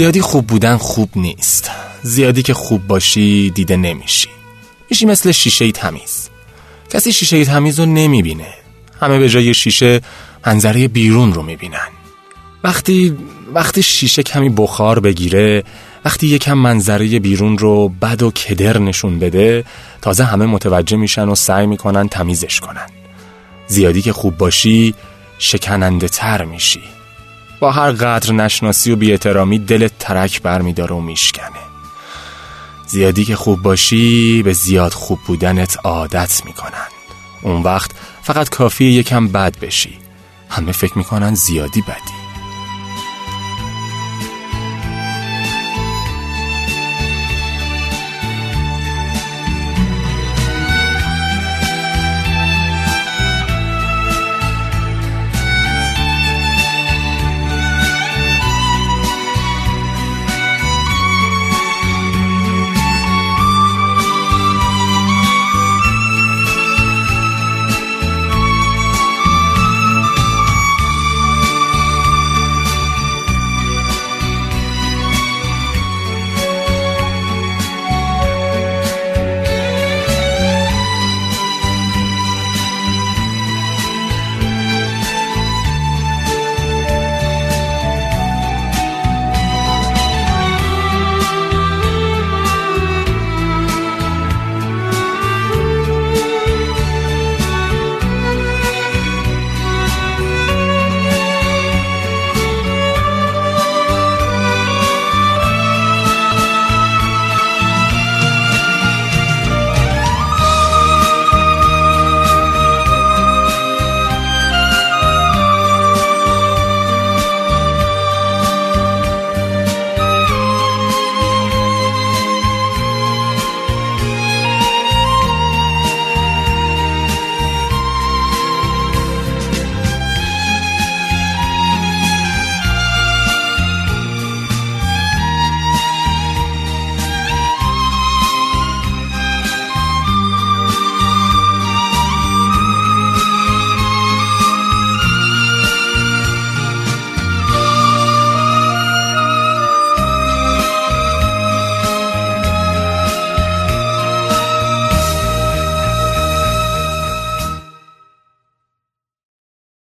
زیادی خوب بودن خوب نیست. زیادی که خوب باشی دیده نمیشی. میشی مثل شیشه تمیز. کسی شیشه تمیز رو نمیبینه. همه به جای شیشه منظره بیرون رو میبینن. وقتی شیشه کمی بخار بگیره، وقتی یکم منظره بیرون رو بد و کدر نشون بده، تازه همه متوجه میشن و سعی میکنن تمیزش کنن. زیادی که خوب باشی شکننده تر میشی. با هر قدر نشناسی و بی‌احترامی دلت ترک برمیداره و میشکنه. زیادی که خوب باشی به زیاد خوب بودنت عادت میکنن. اون وقت فقط کافیه یکم بد بشی، همه فکر میکنن زیادی بدی.